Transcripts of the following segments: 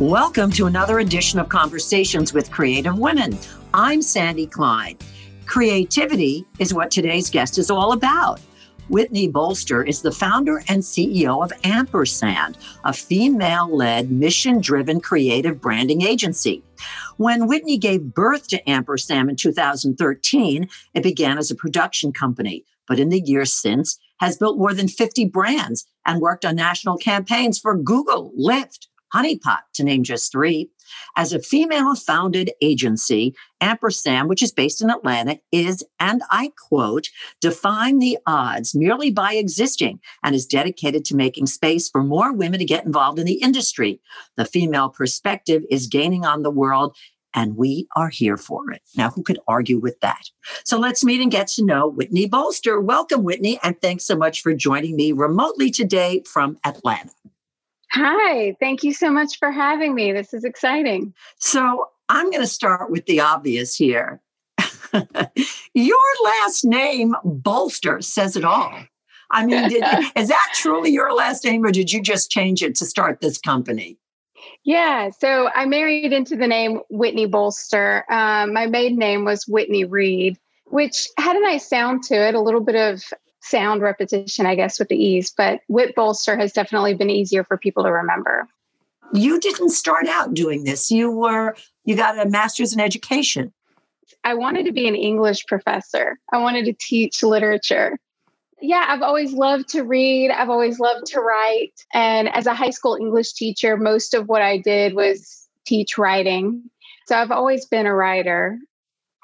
Welcome to another edition of Conversations with Creative Women. I'm Sandy Klein. Creativity is what today's guest is all about. Whitney Bolster is the founder and CEO of Ampersand, a female-led, mission-driven creative branding agency. When Whitney gave birth to Ampersand in 2013, it began as a production company, but in the years since, has built more than 50 brands and worked on national campaigns for Google, Lyft, Honeypot, to name just three. As a female-founded agency, Ampersand, which is based in Atlanta, is, and I quote, defying the odds merely by existing and is dedicated to making space for more women to get involved in the industry. The female perspective is gaining on the world, and we are here for it. Now, who could argue with that? So let's meet and get to know Whitney Bolster. Welcome, Whitney, and thanks so much for joining me remotely today from Atlanta. Hi, thank you so much for having me. This is exciting. So I'm going to start with the obvious here. Your last name, Bolster, says it all. I mean, is that truly your last name, or did you just change it to start this company? Yeah, so I married into the name Whitney Bolster. My maiden name was Whitney Reed, which had a nice sound to it, a little bit of sound repetition, I guess, with the ease, but Whit Bolster has definitely been easier for people to remember. You didn't start out doing this. You got a master's in education. I wanted to be an English professor. I wanted to teach literature. Yeah, I've always loved to read. I've always loved to write. And as a high school English teacher, most of what I did was teach writing. So I've always been a writer.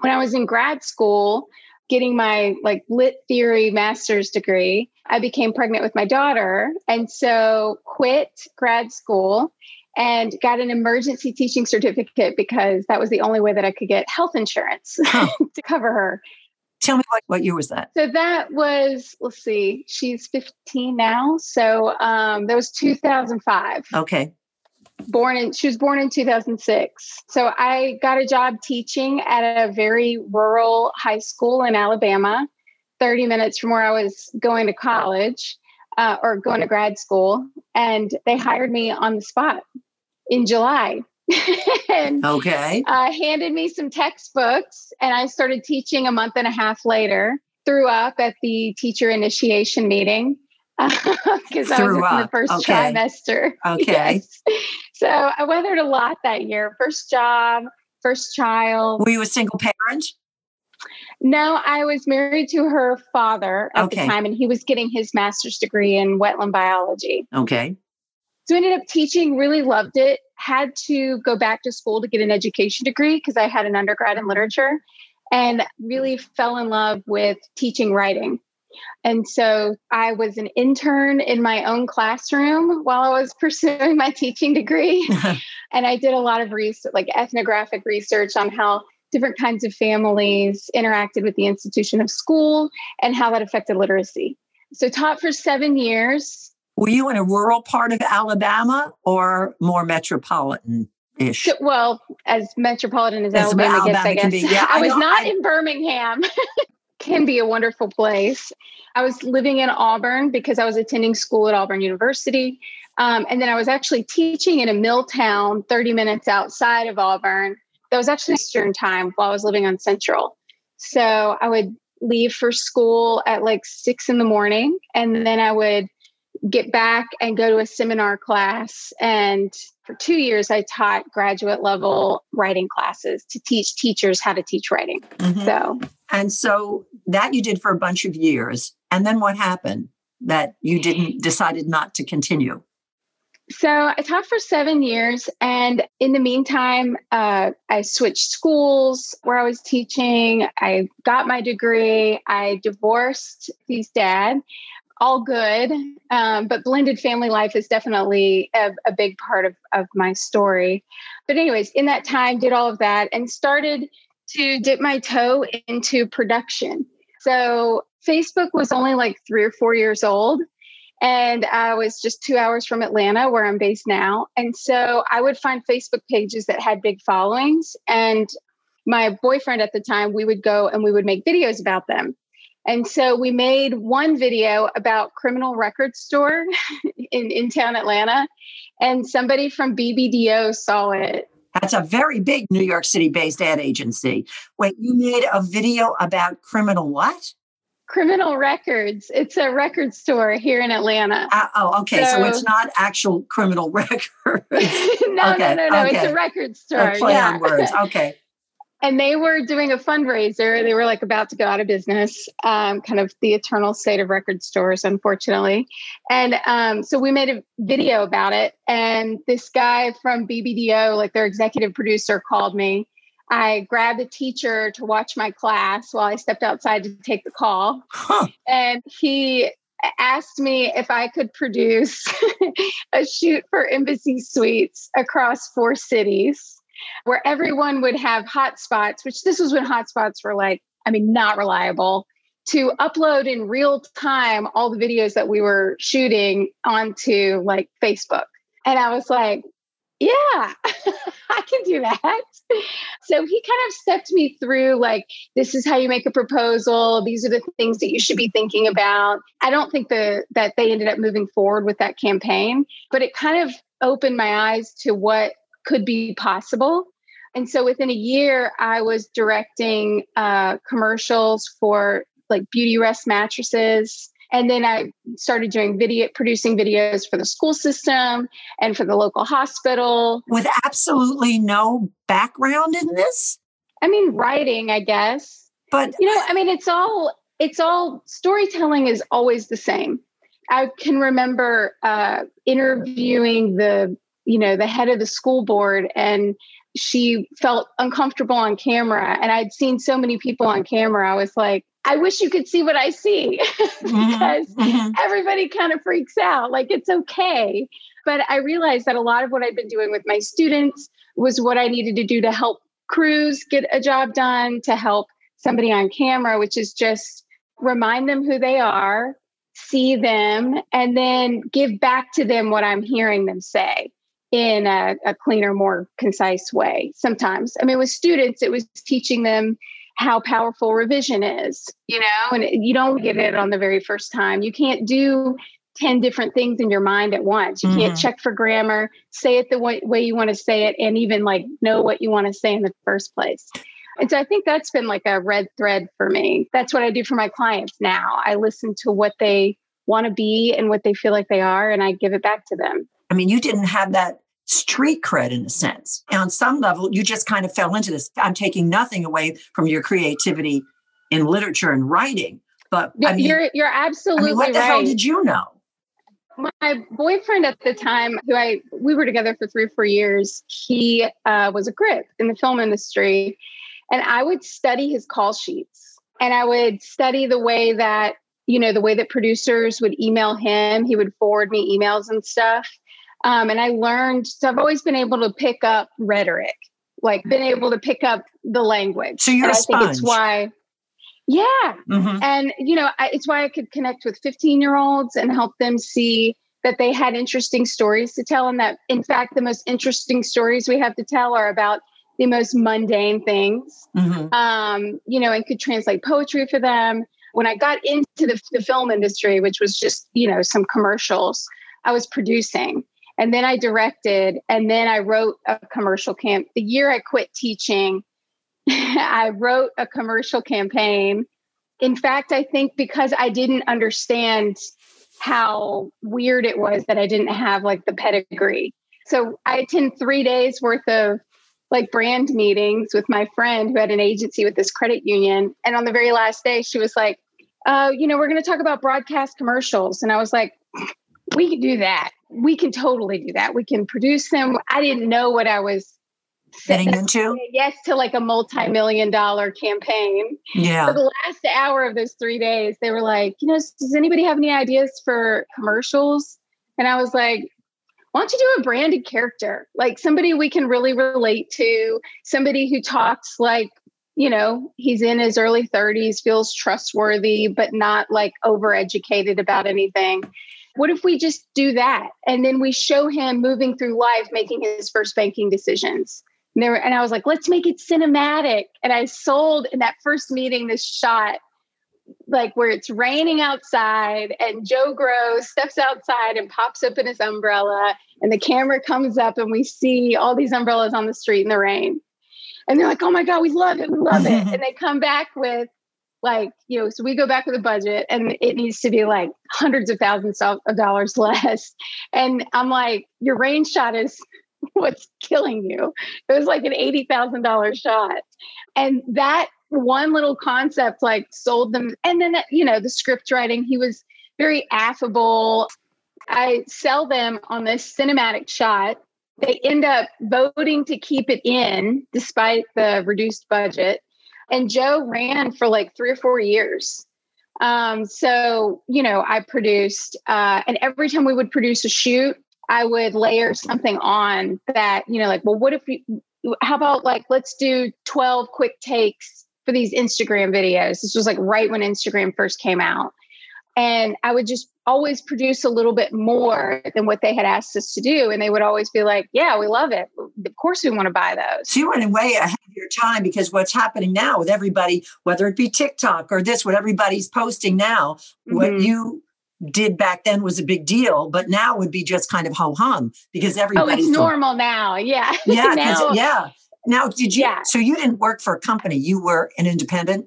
When I was in grad school, getting my lit theory master's degree, I became pregnant with my daughter. And so quit grad school and got an emergency teaching certificate because that was the only way that I could get health insurance to cover her. Tell me what year was that? So that was, let's see, she's 15 now. So that was 2005. Okay. She was born in 2006. So I got a job teaching at a very rural high school in Alabama, 30 minutes from where I was going to college or going to grad school. And they hired me on the spot in July. And, handed me some textbooks, and I started teaching a month and a half later. Threw up at the teacher initiation meeting. Because I was in the first trimester. Okay. Yes. So I weathered a lot that year. First job, first child. Were you a single parent? No, I was married to her father at the time, and he was getting his master's degree in wetland biology. Okay. So I ended up teaching, really loved it. Had to go back to school to get an education degree because I had an undergrad in literature, and really fell in love with teaching writing. And so I was an intern in my own classroom while I was pursuing my teaching degree. And I did a lot of research, ethnographic research on how different kinds of families interacted with the institution of school and how that affected literacy. So taught for 7 years. Were you in a rural part of Alabama or more metropolitan? Ish. Well, as metropolitan as Alabama gets, I guess. I was not in Birmingham. Can be a wonderful place. I was living in Auburn because I was attending school at Auburn University. And then I was actually teaching in a mill town 30 minutes outside of Auburn. That was actually Eastern time while I was living on Central. So I would leave for school at 6 a.m. and then I would get back and go to a seminar class. And for 2 years, I taught graduate level writing classes to teach teachers how to teach writing. Mm-hmm. So that you did for a bunch of years. And then what happened that you decided not to continue? So I taught for 7 years. And in the meantime, I switched schools where I was teaching. I got my degree. I divorced his dad. All good, but blended family life is definitely a big part of my story. But anyways, in that time, did all of that and started to dip my toe into production. So Facebook was only 3 or 4 years old, and I was just 2 hours from Atlanta, where I'm based now. And so I would find Facebook pages that had big followings, and my boyfriend at the time, we would go and we would make videos about them. And so we made one video about Criminal Records Store in town Atlanta. and somebody from BBDO saw it. That's a very big New York City-based ad agency. Wait, you made a video about criminal what? Criminal Records. It's a record store here in Atlanta. Okay. So it's not actual criminal records. No. Okay. It's a record store. A play on words. Okay. And they were doing a fundraiser. They were like about to go out of business, kind of the eternal state of record stores, unfortunately. And so we made a video about it. And this guy from BBDO, like their executive producer, called me. I grabbed a teacher to watch my class while I stepped outside to take the call. Huh. And he asked me if I could produce a shoot for Embassy Suites across 4 cities. Where everyone would have hotspots, which this was when hotspots were like, I mean, not reliable, to upload in real time all the videos that we were shooting onto like Facebook. And I was like, yeah, I can do that. So he kind of stepped me through like, this is how you make a proposal. These are the things that you should be thinking about. I don't think that they ended up moving forward with that campaign, but it kind of opened my eyes to what could be possible. And so within a year, I was directing commercials for like Beauty Rest mattresses. And then I started doing producing videos for the school system and for the local hospital. With absolutely no background in this? I mean, writing, I guess. But, you know, I mean, it's all storytelling is always the same. I can remember interviewing the head of the school board, and she felt uncomfortable on camera. And I'd seen so many people on camera. I was like, I wish you could see what I see because everybody kind of freaks out. Like, it's okay. But I realized that a lot of what I'd been doing with my students was what I needed to do to help crews get a job done, to help somebody on camera, which is just remind them who they are, see them, and then give back to them what I'm hearing them say. In a cleaner, more concise way sometimes. I mean, with students, it was teaching them how powerful revision is, you know, and you don't get it on the very first time. You can't do 10 different things in your mind at once. You can't check for grammar, say it the way you want to say it, and even like know what you want to say in the first place. And so I think that's been like a red thread for me. That's what I do for my clients now. I listen to what they want to be and what they feel like they are, and I give it back to them. I mean, you didn't have that street cred in a sense. And on some level, you just kind of fell into this. I'm taking nothing away from your creativity in literature and writing, but I mean, you're absolutely right. What the hell did you know? My boyfriend at the time, we were together for 3 or 4 years. He was a grip in the film industry, and I would study his call sheets, and I would study the way that producers would email him. He would forward me emails and stuff. And I learned, so I've always been able to pick up rhetoric, like been able to pick up the language. So you're a sponge. I think it's why, and, you know, it's why I could connect with 15-year-olds and help them see that they had interesting stories to tell. And that, in fact, the most interesting stories we have to tell are about the most mundane things, you know, and could translate poetry for them. When I got into the film industry, which was just, you know, some commercials, I was producing. And then I directed, and then I wrote a commercial camp. The year I quit teaching, I wrote a commercial campaign. In fact, I think because I didn't understand how weird it was that I didn't have like the pedigree. So I attend 3 days worth of like brand meetings with my friend who had an agency with this credit union. And on the very last day, she was like, you know, we're going to talk about broadcast commercials. And I was like, we can do that. We can totally do that. We can produce them. I didn't know what I was getting into. Yes, to like a multi-million-dollar campaign. Yeah. For the last hour of those 3 days, they were like, you know, does anybody have any ideas for commercials? And I was like, why don't you do a branded character? Like somebody we can really relate to, somebody who talks like, you know, he's in his early 30s, feels trustworthy, but not like overeducated about anything. What if we just do that? And then we show him moving through life, making his first banking decisions. And I was like, let's make it cinematic. And I sold in that first meeting this shot like where it's raining outside and Joe Gross steps outside and pops open his umbrella and the camera comes up and we see all these umbrellas on the street in the rain. And they're like, oh my God, we love it. We love it. And they come back with like, you know, so we go back with a budget and it needs to be like hundreds of thousands of dollars less. And I'm like, your rain shot is what's killing you. It was like an $80,000 shot. And that one little concept like sold them. And then, you know, the script writing, he was very affable. I sell them on this cinematic shot. They end up voting to keep it in despite the reduced budget. And Joe ran for like 3 or 4 years. So, you know, I produced, and every time we would produce a shoot, I would layer something on that, you know, like, well, what if we, how about like, let's do 12 quick takes for these Instagram videos. This was like right when Instagram first came out. And I would just always produce a little bit more than what they had asked us to do. And they would always be like, yeah, we love it. Of course we want to buy those. So you went way ahead of your time, because what's happening now with everybody, whether it be TikTok or this, what everybody's posting now, what you did back then was a big deal, but now would be just kind of ho-hum because everybody's normal now. Yeah. Yeah. Now, now, did you, so you didn't work for a company, you were an independent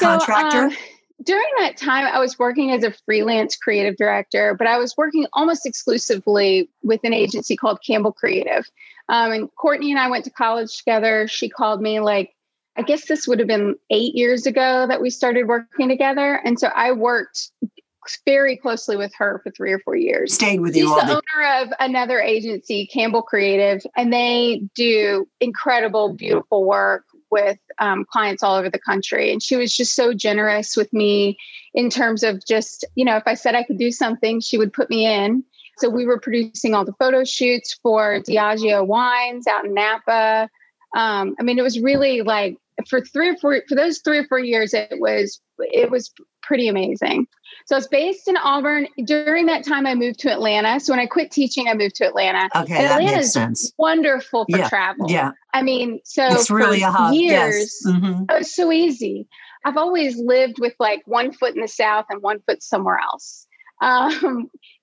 contractor? During that time, I was working as a freelance creative director, but I was working almost exclusively with an agency called Campbell Creative. And Courtney and I went to college together. She called me like, I guess this would have been 8 years ago that we started working together. And so I worked very closely with her for 3 or 4 years. Stayed with you all. She's the owner of another agency, Campbell Creative, and they do incredible, beautiful work with clients all over the country. And she was just so generous with me in terms of just, you know, if I said I could do something, she would put me in. So we were producing all the photo shoots for Diageo wines out in Napa. I mean, it was really like for 3 or 4, for those 3 or 4 years, it was pretty amazing. So I was based in Auburn. During that time, I moved to Atlanta. So when I quit teaching, I moved to Atlanta. Okay, and Atlanta is wonderful for travel. Yeah, I mean, so it's really for years, it was so easy. I've always lived with like one foot in the South and one foot somewhere else.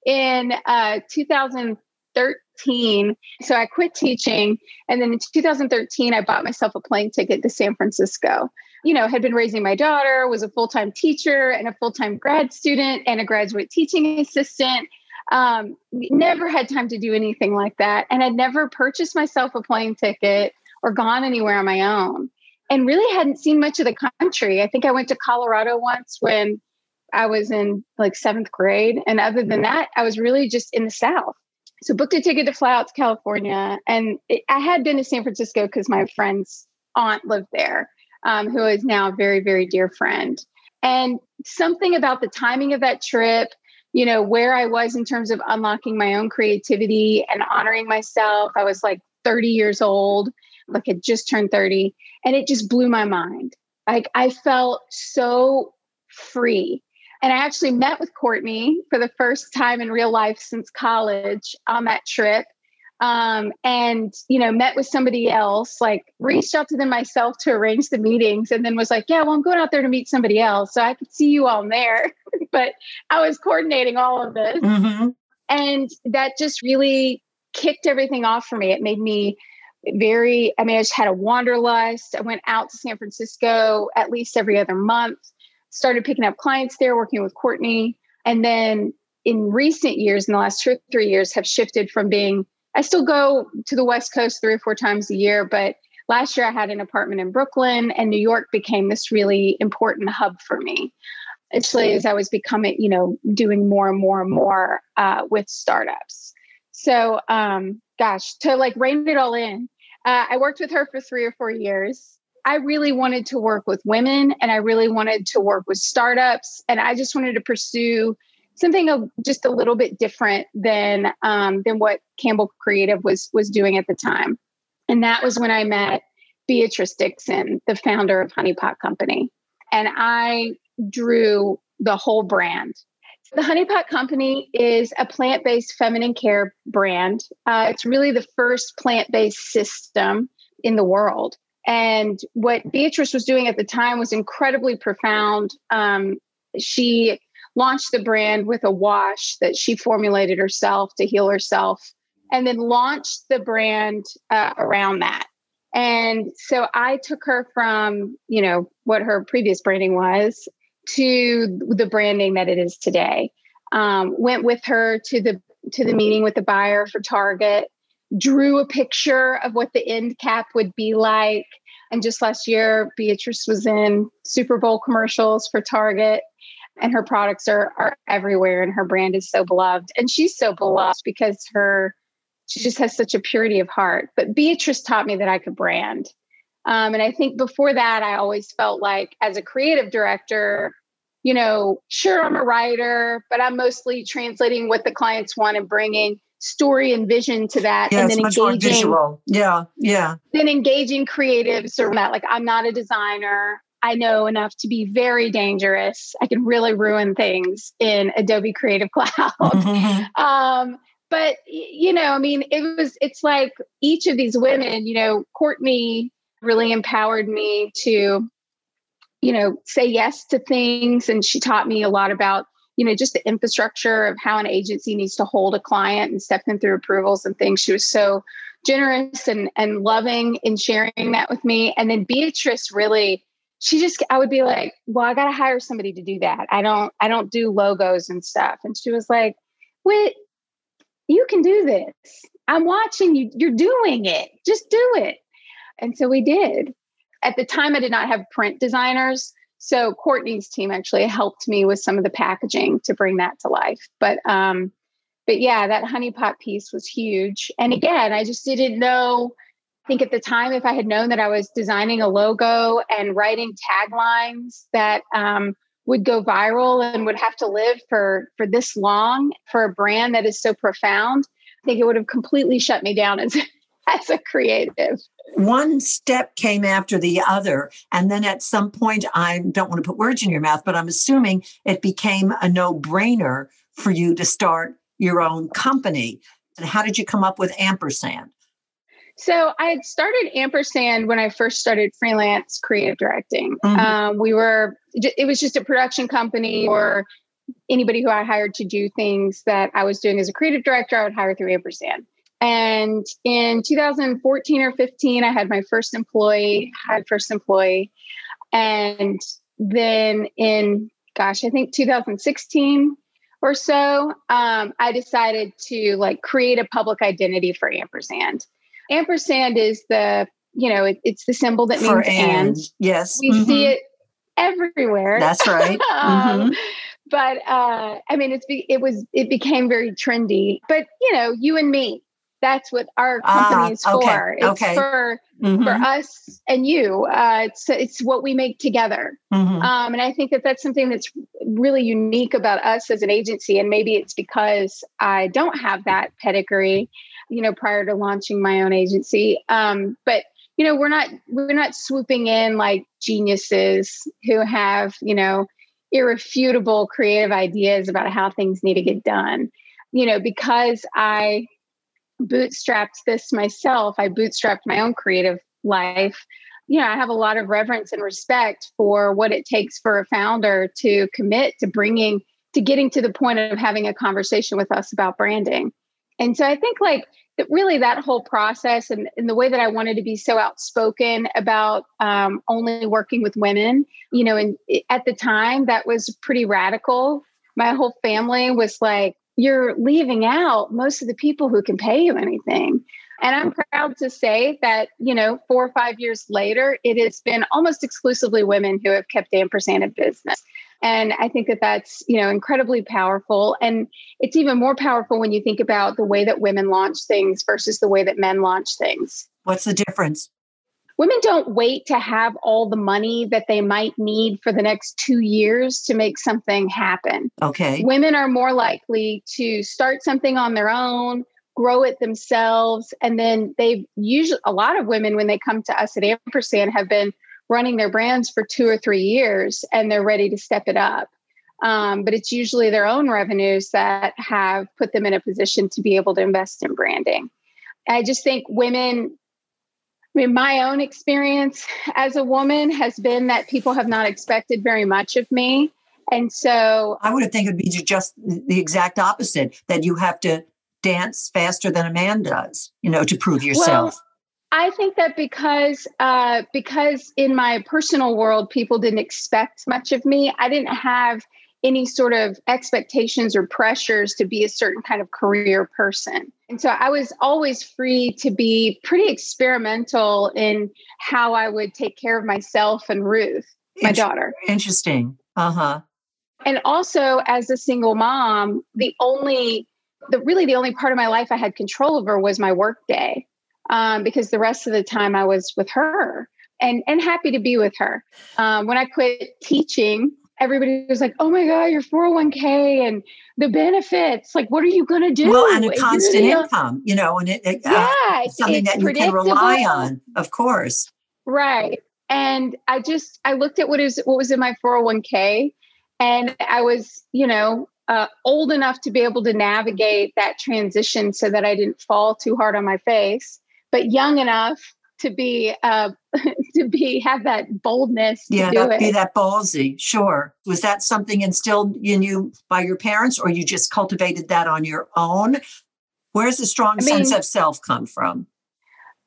In 2013, so I quit teaching, and then in 2013, I bought myself a plane ticket to San Francisco. You know, had been raising my daughter, was a full-time teacher and a full-time grad student and a graduate teaching assistant. Never had time to do anything like that. And I'd never purchased myself a plane ticket or gone anywhere on my own and really hadn't seen much of the country. I think I went to Colorado once when I was in like 7th grade. And other than that, I was really just in the South. So booked a ticket to fly out to California. And I had been to San Francisco because my friend's aunt lived there. Who is now a very, very dear friend. And something about the timing of that trip, you know, where I was in terms of unlocking my own creativity and honoring myself. I was like 30 years old, like I just turned 30, and it just blew my mind. Like I felt so free. And I actually met with Courtney for the first time in real life since college on that trip. And, you know, met with somebody else, like reached out to them myself to arrange the meetings and then was like, yeah, well, I'm going out there to meet somebody else. So I could see you all there, but I was coordinating all of this. And that just really kicked everything off for me. It made me very, I mean, I just had a wanderlust. I went out to San Francisco at least every other month, started picking up clients there, working with Courtney. And then in recent years, in the last 2 or 3 years, have shifted from being, I still go to the West Coast 3 or 4 times a year, but last year I had an apartment in Brooklyn and New York became this really important hub for me. Actually, as I was becoming, you know, doing more and more and more with startups. So, gosh, to like rein it all in, I worked with her for 3 or 4 years. I really wanted to work with women and I really wanted to work with startups. And I just wanted to pursue something of just a little bit different than what Campbell Creative was doing at the time. And that was when I met Beatrice Dixon, the founder of Honeypot Company. And I drew the whole brand. The Honeypot Company is a plant-based feminine care brand. It's really the first plant-based system in the world. And what Beatrice was doing at the time was incredibly profound. She launched the brand with a wash that she formulated herself to heal herself, and then launched the brand around that. And so I took her from, you know, what her previous branding was to the branding that it is today. Went with her to the meeting with the buyer for Target, drew a picture of what the end cap would be like. And just last year, Beatrice was in Super Bowl commercials for Target, and her products are everywhere, and her brand is so beloved. And she's so beloved because she just has such a purity of heart. But Beatrice taught me that I could brand. And I think before that, I always felt like as a creative director, you know, sure, I'm a writer, but I'm mostly translating what the clients want and bringing story and vision to that. Yeah, and then it's much more visual. Yeah, yeah. Then engaging creatives around that. Like, I'm not a designer. I know enough to be very dangerous. I can really ruin things in Adobe Creative Cloud. Mm-hmm. But, you know, I mean, it's like each of these women, you know, Courtney really empowered me to, you know, say yes to things. And she taught me a lot about, you know, just the infrastructure of how an agency needs to hold a client and step them through approvals and things. She was so generous and loving in sharing that with me. And then Beatrice really, I would be like, well, I got to hire somebody to do that. I don't do logos and stuff. And she was like, wait, you can do this. I'm watching you. You're doing it. Just do it. And so we did. At the time, I did not have print designers. So Courtney's team actually helped me with some of the packaging to bring that to life. But yeah, that honeypot piece was huge. And again, I just didn't know. I think at the time, if I had known that I was designing a logo and writing taglines that would go viral and would have to live for this long for a brand that is so profound, I think it would have completely shut me down as a creative. One step came after the other. And then at some point, I don't want to put words in your mouth, but I'm assuming it became a no-brainer for you to start your own company. And how did you come up with Ampersand? So I had started Ampersand when I first started freelance creative directing. Mm-hmm. It was just a production company, or anybody who I hired to do things that I was doing as a creative director, I would hire through Ampersand. And in 2014 or 15, I had my first employee, And then in, I think 2016 or so, I decided to like create a public identity for Ampersand. Ampersand is the, you know, it's the symbol that means for and. Yes. We mm-hmm. see it everywhere. That's right. Mm-hmm. But I mean, it became very trendy, but you know, you and me, that's what our company is for. It's for us and you. It's what we make together. Mm-hmm. And I think that that's something that's really unique about us as an agency. And maybe it's because I don't have that pedigree, you know, prior to launching my own agency. But, you know, we're not swooping in like geniuses who have, you know, irrefutable creative ideas about how things need to get done. You know, because I bootstrapped this myself, I bootstrapped my own creative life. You know, I have a lot of reverence and respect for what it takes for a founder to commit to getting to the point of having a conversation with us about branding. And so I think like that really that whole process and the way that I wanted to be so outspoken about only working with women, you know, and at the time that was pretty radical. My whole family was like, you're leaving out most of the people who can pay you anything. And I'm proud to say that, you know, 4 or 5 years later, it has been almost exclusively women who have kept Ampersand in business. And I think that that's, you know, incredibly powerful. And it's even more powerful when you think about the way that women launch things versus the way that men launch things. What's the difference? Women don't wait to have all the money that they might need for the next 2 years to make something happen. Okay. Women are more likely to start something on their own, grow it themselves. And then they've usually, a lot of women, when they come to us at Ampersand, have been running their brands for 2 or 3 years and they're ready to step it up. But it's usually their own revenues that have put them in a position to be able to invest in branding. I just think women I mean, my own experience as a woman has been that people have not expected very much of me. And so I would think it would be just the exact opposite, that you have to dance faster than a man does, you know, to prove yourself. Well, I think that because in my personal world, people didn't expect much of me. I didn't have any sort of expectations or pressures to be a certain kind of career person. And so I was always free to be pretty experimental in how I would take care of myself and Ruth, my daughter. Interesting. Uh-huh. And also as a single mom, the only part of my life I had control over was my work day, because the rest of the time I was with her and happy to be with her. When I quit teaching, everybody was like, oh my God, your 401k and the benefits. Like, what are you going to do? Well, and a constant income, you know, and it's something that you can rely on, of course. Right. And I looked at what was in my 401k, and I was, you know, old enough to be able to navigate that transition so that I didn't fall too hard on my face, but young enough to be have that boldness to do it. Be that ballsy. Sure. Was that something instilled in you by your parents, or you just cultivated that on your own? Where's the strong sense of self come from?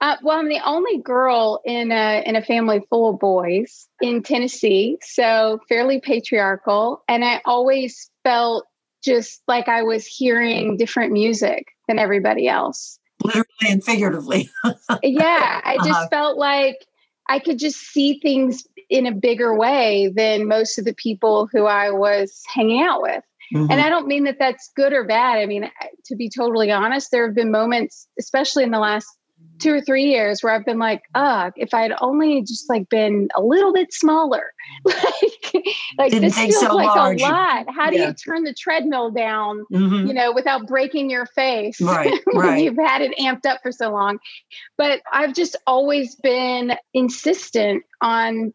Well, I'm the only girl in a family full of boys in Tennessee, so fairly patriarchal, and I always felt just like I was hearing different music than everybody else. Literally and figuratively. Yeah, I just felt like I could just see things in a bigger way than most of the people who I was hanging out with. Mm-hmm. And I don't mean that that's good or bad. I mean, to be totally honest, there have been moments, especially in the last 2 or 3 years, where I've been like, if I had only just like been a little bit smaller, like this feels so like large. A lot. How do you turn the treadmill down, you know, without breaking your face? Right, right. You've had it amped up for so long. But I've just always been insistent on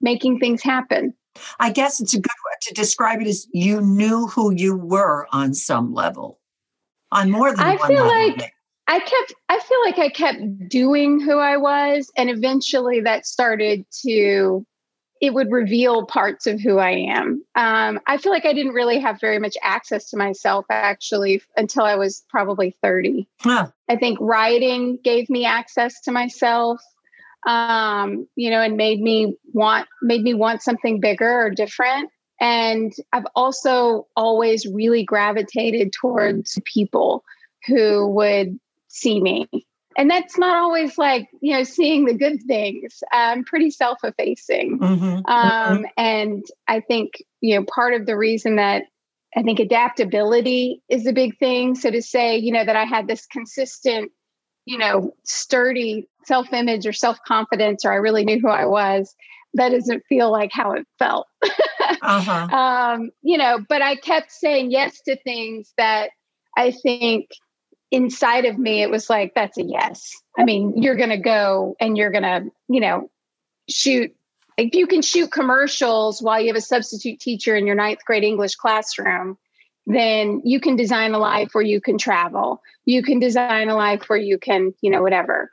making things happen. I guess it's a good way to describe it as you knew who you were on some level, on more than one level. I feel like I kept doing who I was, and eventually that started to, it would reveal parts of who I am. I feel like I didn't really have very much access to myself actually until I was probably 30. Huh. I think writing gave me access to myself, you know, and made me want something bigger or different. And I've also always really gravitated towards people who would see me. And that's not always like, you know, seeing the good things. I'm pretty self-effacing. And I think, you know, part of the reason that I think adaptability is a big thing. So to say, you know, that I had this consistent, you know, sturdy self-image or self-confidence, or I really knew who I was, that doesn't feel like how it felt. You know, but I kept saying yes to things that I think inside of me, it was like, that's a yes. I mean, you're going to go and you're going to, you know, shoot. If you can shoot commercials while you have a substitute teacher in your 9th grade English classroom, then you can design a life where you can travel. You can design a life where you can, you know, whatever.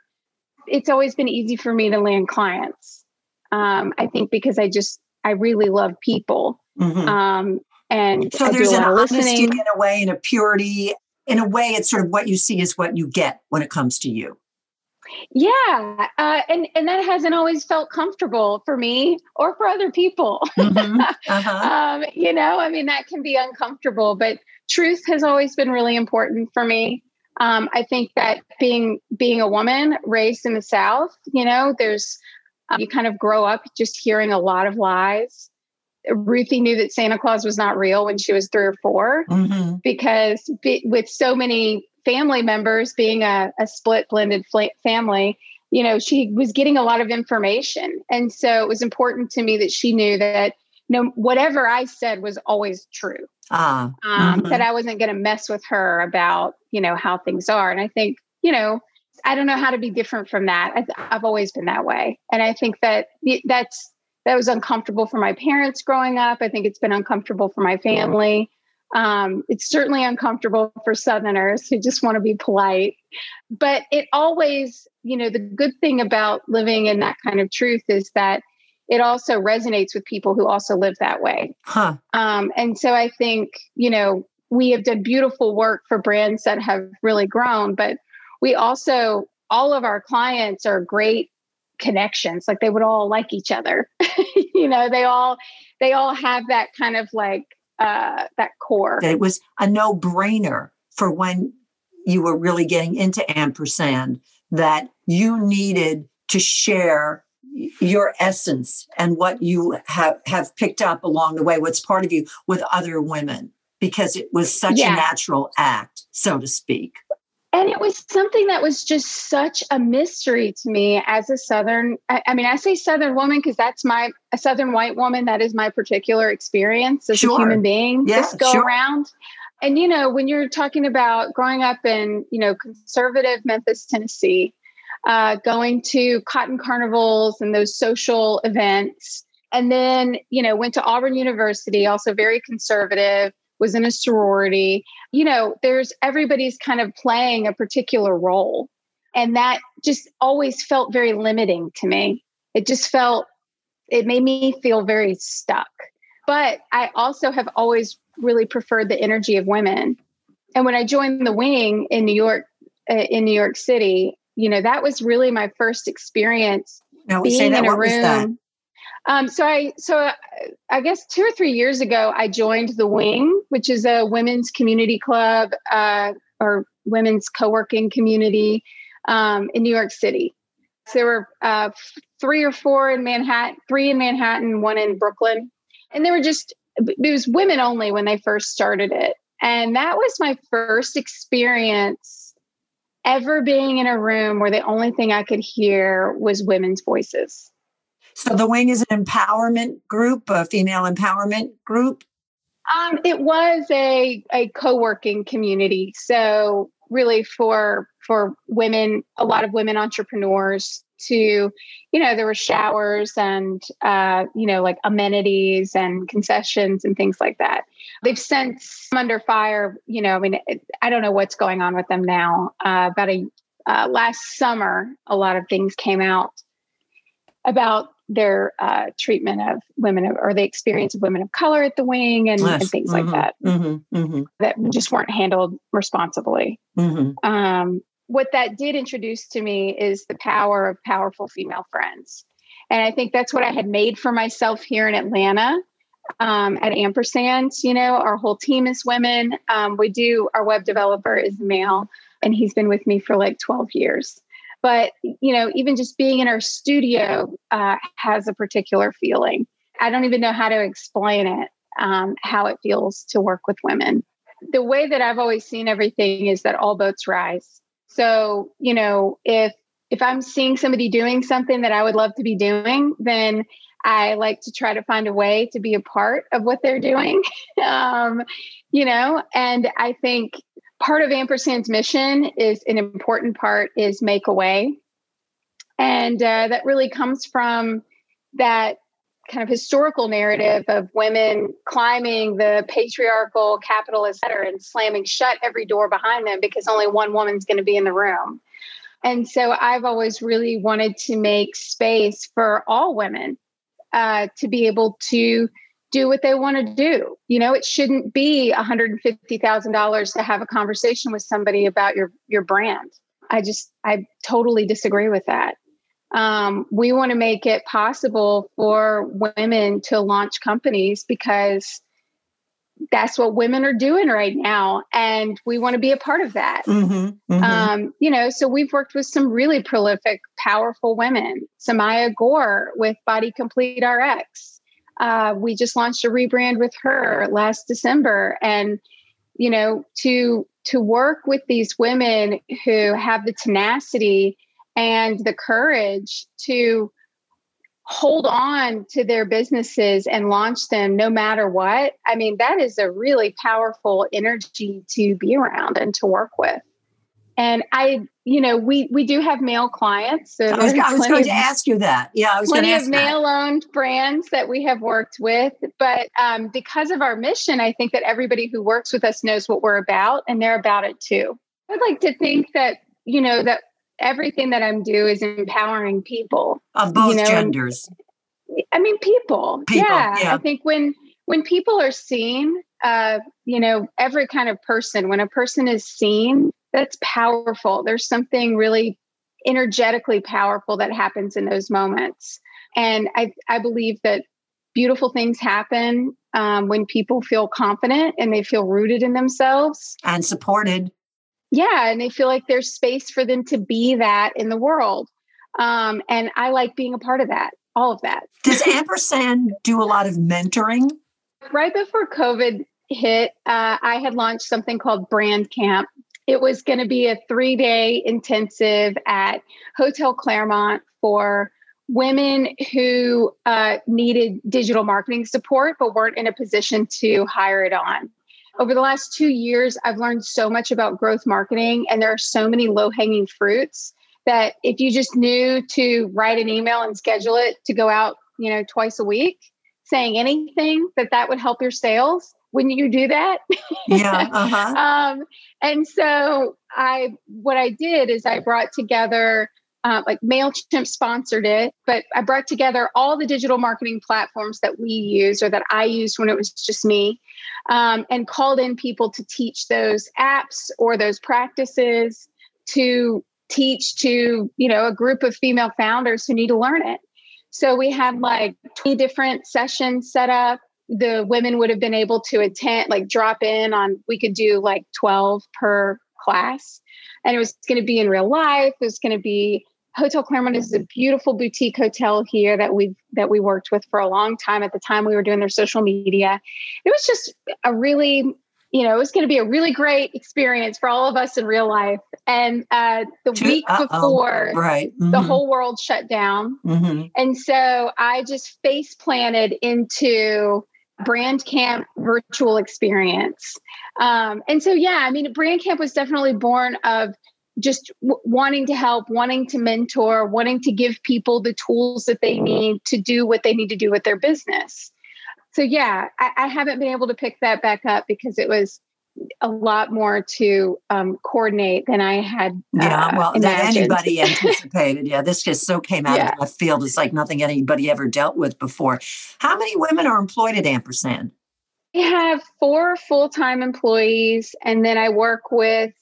It's always been easy for me to land clients. I think because I really love people. And so there's an honesty in a way, and a purity. In a way, it's sort of what you see is what you get when it comes to you. Yeah. And that hasn't always felt comfortable for me or for other people. You know, I mean, that can be uncomfortable, but truth has always been really important for me. I think that being a woman raised in the South, you know, there's, you kind of grow up just hearing a lot of lies. Ruthie knew that Santa Claus was not real when she was 3 or 4, because with so many family members being a split blended family, you know, she was getting a lot of information. And so it was important to me that she knew that, you know, whatever I said was always true, that I wasn't going to mess with her about, you know, how things are. And I think, you know, I don't know how to be different from that. I've always been that way. And I think that that was uncomfortable for my parents growing up. I think it's been uncomfortable for my family. It's certainly uncomfortable for Southerners who just want to be polite, but it always, you know, the good thing about living in that kind of truth is that it also resonates with people who also live that way. Huh. And so I think, you know, we have done beautiful work for brands that have really grown, but we also, all of our clients are great connections. Like they would all like each other, you know, they all have that kind of like, that core. It was a no-brainer for when you were really getting into Ampersand that you needed to share your essence and what you have picked up along the way, what's part of you, with other women, because it was such a natural act, so to speak. And it was something that was just such a mystery to me as a Southern, I mean, I say Southern woman because that's a Southern white woman, that is my particular experience as a human being, just go around. And, you know, when you're talking about growing up in, you know, conservative Memphis, Tennessee, going to cotton carnivals and those social events, and then, you know, went to Auburn University, also very conservative, was in a sorority, you know, there's everybody's kind of playing a particular role. And that just always felt very limiting to me. It made me feel very stuck. But I also have always really preferred the energy of women. And when I joined The Wing in New York City, you know, that was really my first experience being in a room. So I guess 2 or 3 years ago, I joined The Wing, which is a women's community club, or women's co-working community, in New York City. So there were, 3 or 4 in Manhattan, 3 in Manhattan, 1 in Brooklyn. And it was women only when they first started it. And that was my first experience ever being in a room where the only thing I could hear was women's voices. So The Wing is an empowerment group, a female empowerment group? It was a co-working community. So really for women, a lot of women entrepreneurs to, you know, there were showers and, you know, like amenities and concessions and things like that. They've since come under fire, you know, I mean, I don't know what's going on with them now. Last summer, a lot of things came out about their treatment of women or the experience of women of color at The Wing and things like that, that just weren't handled responsibly. Mm-hmm. What that did introduce to me is the power of powerful female friends. And I think that's what I had made for myself here in Atlanta, at Ampersand. You know, our whole team is women. Our web developer is male, and he's been with me for like 12 years. But, you know, even just being in our studio has a particular feeling. I don't even know how to explain it, how it feels to work with women. The way that I've always seen everything is that all boats rise. So, you know, if I'm seeing somebody doing something that I would love to be doing, then I like to try to find a way to be a part of what they're doing, you know, and I think part of Ampersand's mission is an important part is make a way. And that really comes from that kind of historical narrative of women climbing the patriarchal capitalist ladder and slamming shut every door behind them because only one woman's going to be in the room. And so I've always really wanted to make space for all women to be able to do what they want to do. You know, it shouldn't be $150,000 to have a conversation with somebody about your brand. I totally disagree with that. We want to make it possible for women to launch companies because that's what women are doing right now. And we want to be a part of that. Mm-hmm, mm-hmm. You know, so we've worked with some really prolific, powerful women, Samaya Gore with Body Complete RX. We just launched a rebrand with her last December. And, you know, to work with these women who have the tenacity and the courage to hold on to their businesses and launch them no matter what. I mean, that is a really powerful energy to be around and to work with. And I you know, we do have male clients. So I was going to ask you that. Yeah, I was going to ask that. Plenty of male-owned brands that we have worked with. But because of our mission, I think that everybody who works with us knows what we're about, and they're about it too. I'd like to think that, you know, that everything that I'm doing is empowering people. Of both genders. I mean, people. Yeah. I think when people are seen, you know, every kind of person, when a person is seen, that's powerful. There's something really energetically powerful that happens in those moments. And I believe that beautiful things happen when people feel confident and they feel rooted in themselves. And supported. Yeah. And they feel like there's space for them to be that in the world. And I like being a part of that, all of that. Does Ampersand do a lot of mentoring? Right before COVID hit, I had launched something called Brand Camp. It was going to be a 3-day intensive at Hotel Claremont for women who needed digital marketing support, but weren't in a position to hire it on. Over the last 2 years, I've learned so much about growth marketing, and there are so many low-hanging fruits that if you just knew to write an email and schedule it to go out, you know, twice a week, saying anything that would help your sales. Wouldn't you do that? Yeah. Uh-huh. And so what I did is I brought together, like MailChimp sponsored it, but I brought together all the digital marketing platforms that we use or that I used when it was just me, and called in people to teach those apps or those practices to teach to, you know, a group of female founders who need to learn it. So we had like 20 different sessions set up. The women would have been able to attend, like drop in on, we could do like 12 per class. And it was going to be in real life. It was going to be, Hotel Claremont is a beautiful boutique hotel here that we worked with for a long time. At the time we were doing their social media. It was just a really, you know, it was going to be a really great experience for all of us in real life. And the week before, the whole world shut down. Mm-hmm. And so I just face planted into Brand Camp virtual experience. And so, yeah, I mean, Brand Camp was definitely born of just wanting to help, wanting to mentor, wanting to give people the tools that they need to do what they need to do with their business. So, yeah, I haven't been able to pick that back up because it was a lot more to coordinate than I had imagined. Than anybody anticipated. Yeah, this just so came out of left field. It's like nothing anybody ever dealt with before. How many women are employed at Ampersand? I have 4 full-time employees, and then I work with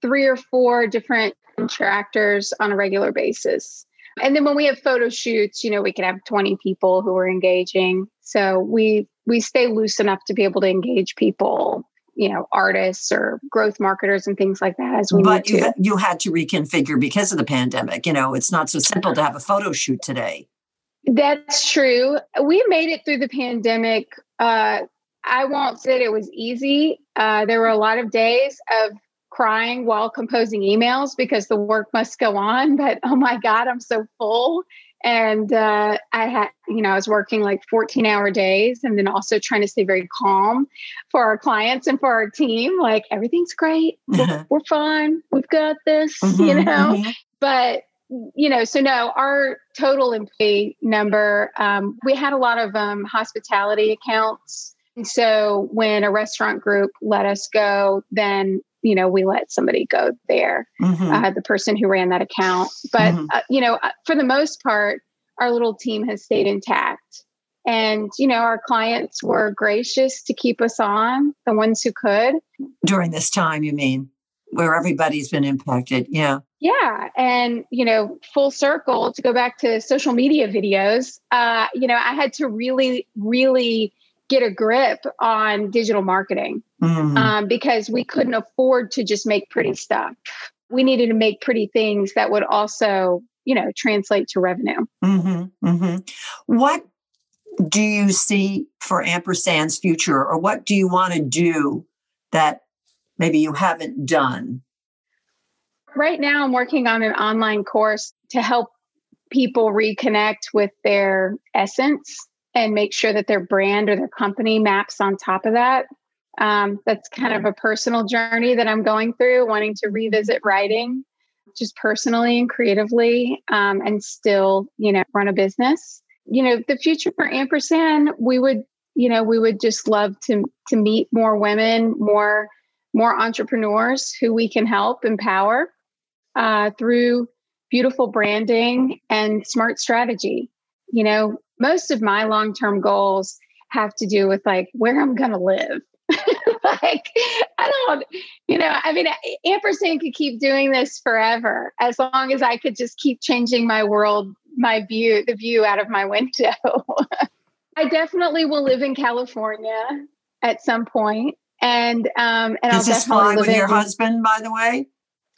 3 or 4 different contractors on a regular basis. And then when we have photo shoots, you know, we can have 20 people who are engaging. So we stay loose enough to be able to engage people, you know, artists or growth marketers and things like that as we need to. But you had to reconfigure because of the pandemic. You know, it's not so simple to have a photo shoot today. That's true. We made it through the pandemic. I won't say it was easy. There were a lot of days of crying while composing emails because the work must go on. But oh my God, I'm so full. And I was working like 14-hour days and then also trying to stay very calm for our clients and for our team. Like, everything's great. We're fine. We've got this, you know. Mm-hmm. But, you know, so no, our total employee number, we had a lot of hospitality accounts. And so when a restaurant group let us go, then, you know, we let somebody go there, the person who ran that account. But, you know, for the most part, our little team has stayed intact. And, you know, our clients were gracious to keep us on, the ones who could. During this time, you mean, where everybody's been impacted. Yeah. Yeah. And, you know, full circle to go back to social media videos, you know, I had to really, really get a grip on digital marketing because we couldn't afford to just make pretty stuff. We needed to make pretty things that would also, you know, translate to revenue. Mm-hmm. Mm-hmm. What do you see for Ampersand's future, or what do you want to do that maybe you haven't done? Right now, I'm working on an online course to help people reconnect with their essence and make sure that their brand or their company maps on top of that. That's kind of a personal journey that I'm going through, wanting to revisit writing. just personally and creatively, and still, run a business. The future for Ampersand, we would just love to meet more women, more entrepreneurs who we can help empower through beautiful branding and smart strategy. Most of my long-term goals have to do with where I'm going to live. Ampersand could keep doing this forever as long as I could just keep changing my world, the view out of my window. I definitely will live in California at some point. And I'll definitely live with your husband, by the way.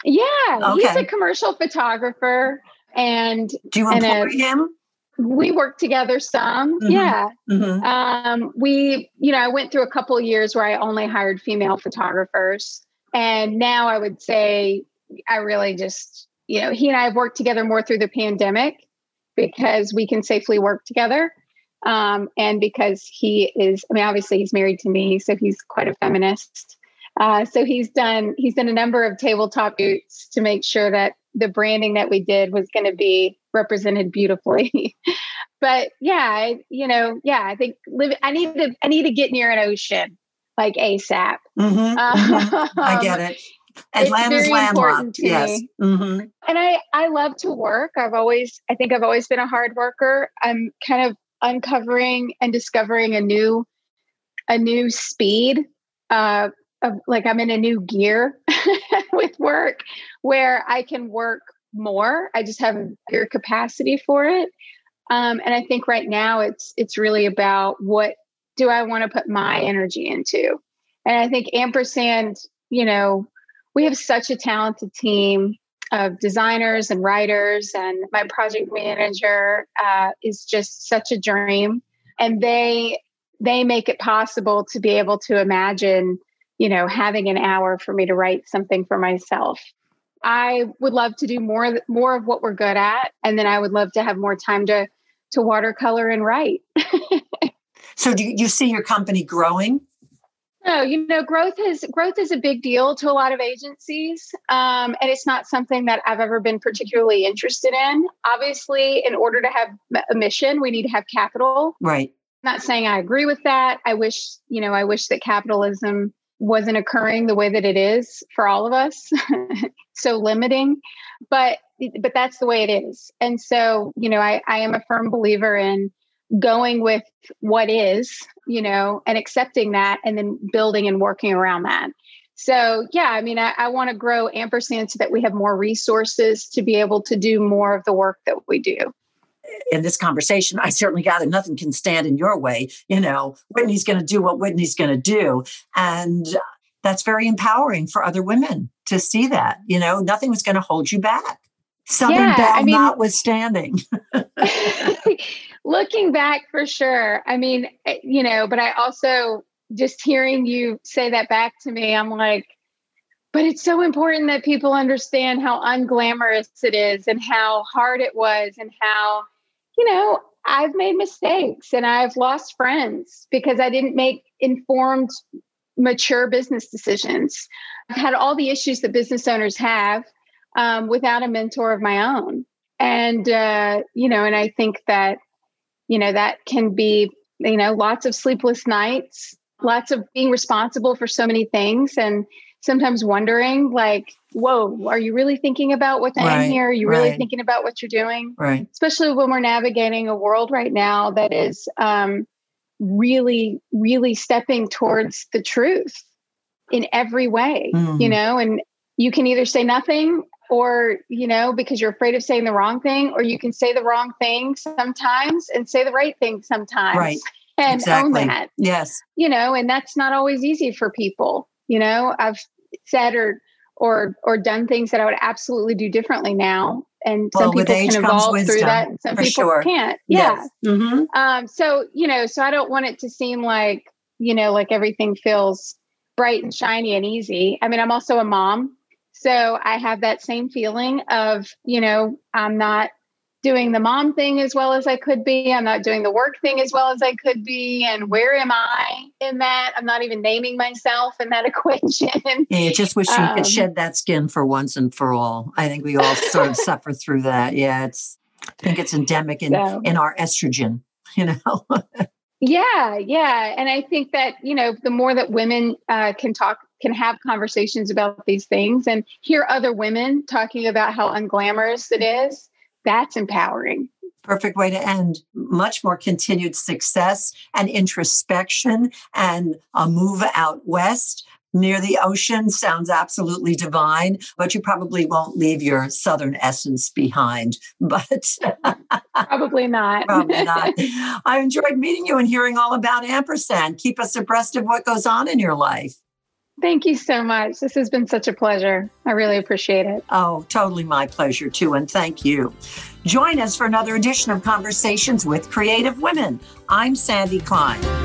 Yeah. Okay. He's a commercial photographer. And do you employ him? We work together some. Mm-hmm. Yeah. Mm-hmm. I went through a couple of years where I only hired female photographers. And now I would say I really just, he and I have worked together more through the pandemic because we can safely work together. And because he is, obviously he's married to me, so he's quite a feminist. So he's done a number of tabletop shoots to make sure that the branding that we did was going to be represented beautifully. But I think I need to get near an ocean, ASAP. Mm-hmm, I get it. And land is landlocked. Yes. Mm-hmm. And I love to work. I've always been a hard worker. I'm kind of uncovering and discovering a new speed, I'm in a new gear with work where I can work more. I just have a bigger capacity for it. And I think right now it's really about what do I want to put my energy into? And I think Ampersand, we have such a talented team of designers and writers, and my project manager is just such a dream. And they make it possible to be able to imagine, having an hour for me to write something for myself. I would love to do more of what we're good at. And then I would love to have more time to watercolor and write. So do you see your company growing? No, growth is a big deal to a lot of agencies. And it's not something that I've ever been particularly interested in. Obviously, in order to have a mission, we need to have capital. Right. I'm not saying I agree with that. I wish that capitalism wasn't occurring the way that it is for all of us. So limiting, but that's the way it is. And so, I am a firm believer in going with what is, and accepting that and then building and working around that. So, I want to grow Ampersand so that we have more resources to be able to do more of the work that we do. In this conversation, I certainly got it. Nothing can stand in your way. Whitney's going to do what Whitney's going to do. And that's very empowering for other women to see that, nothing was going to hold you back. Southern Belle notwithstanding. Looking back for sure. But I also just hearing you say that back to me, I'm like, but it's so important that people understand how unglamorous it is and how hard it was and how, I've made mistakes and I've lost friends because I didn't make informed, mature business decisions. I've had all the issues that business owners have without a mentor of my own. And, and I think that, that can be, lots of sleepless nights, lots of being responsible for so many things. And sometimes wondering whoa, are you really thinking about what's in here? Are you really thinking about what you're doing? Right. Especially when we're navigating a world right now that is really, really stepping towards the truth in every way, mm-hmm. And you can either say nothing or, because you're afraid of saying the wrong thing, or you can say the wrong thing sometimes and say the right thing sometimes. Right. And exactly. Own that. Yes. And that's not always easy for people. I've said or done things that I would absolutely do differently now. And some people can evolve through that. And some people can't. Yeah. Yes. Mm-hmm. So I don't want it to seem like everything feels bright and shiny and easy. I'm also a mom. So I have that same feeling of, I'm not doing the mom thing as well as I could be. I'm not doing the work thing as well as I could be. And where am I in that? I'm not even naming myself in that equation. Yeah, you just wish you could shed that skin for once and for all. I think we all sort of suffer through that. Yeah, I think it's endemic in our estrogen, you know? Yeah. And I think that, you know, the more that women can have conversations about these things and hear other women talking about how unglamorous it is, that's empowering. Perfect way to end. Much more continued success and introspection and a move out west near the ocean sounds absolutely divine, but you probably won't leave your Southern essence behind. But Probably not. I enjoyed meeting you and hearing all about Ampersand. Keep us abreast of what goes on in your life. Thank you so much. This has been such a pleasure. I really appreciate it. Oh, totally my pleasure too. And thank you. Join us for another edition of Conversations with Creative Women. I'm Sandy Klein.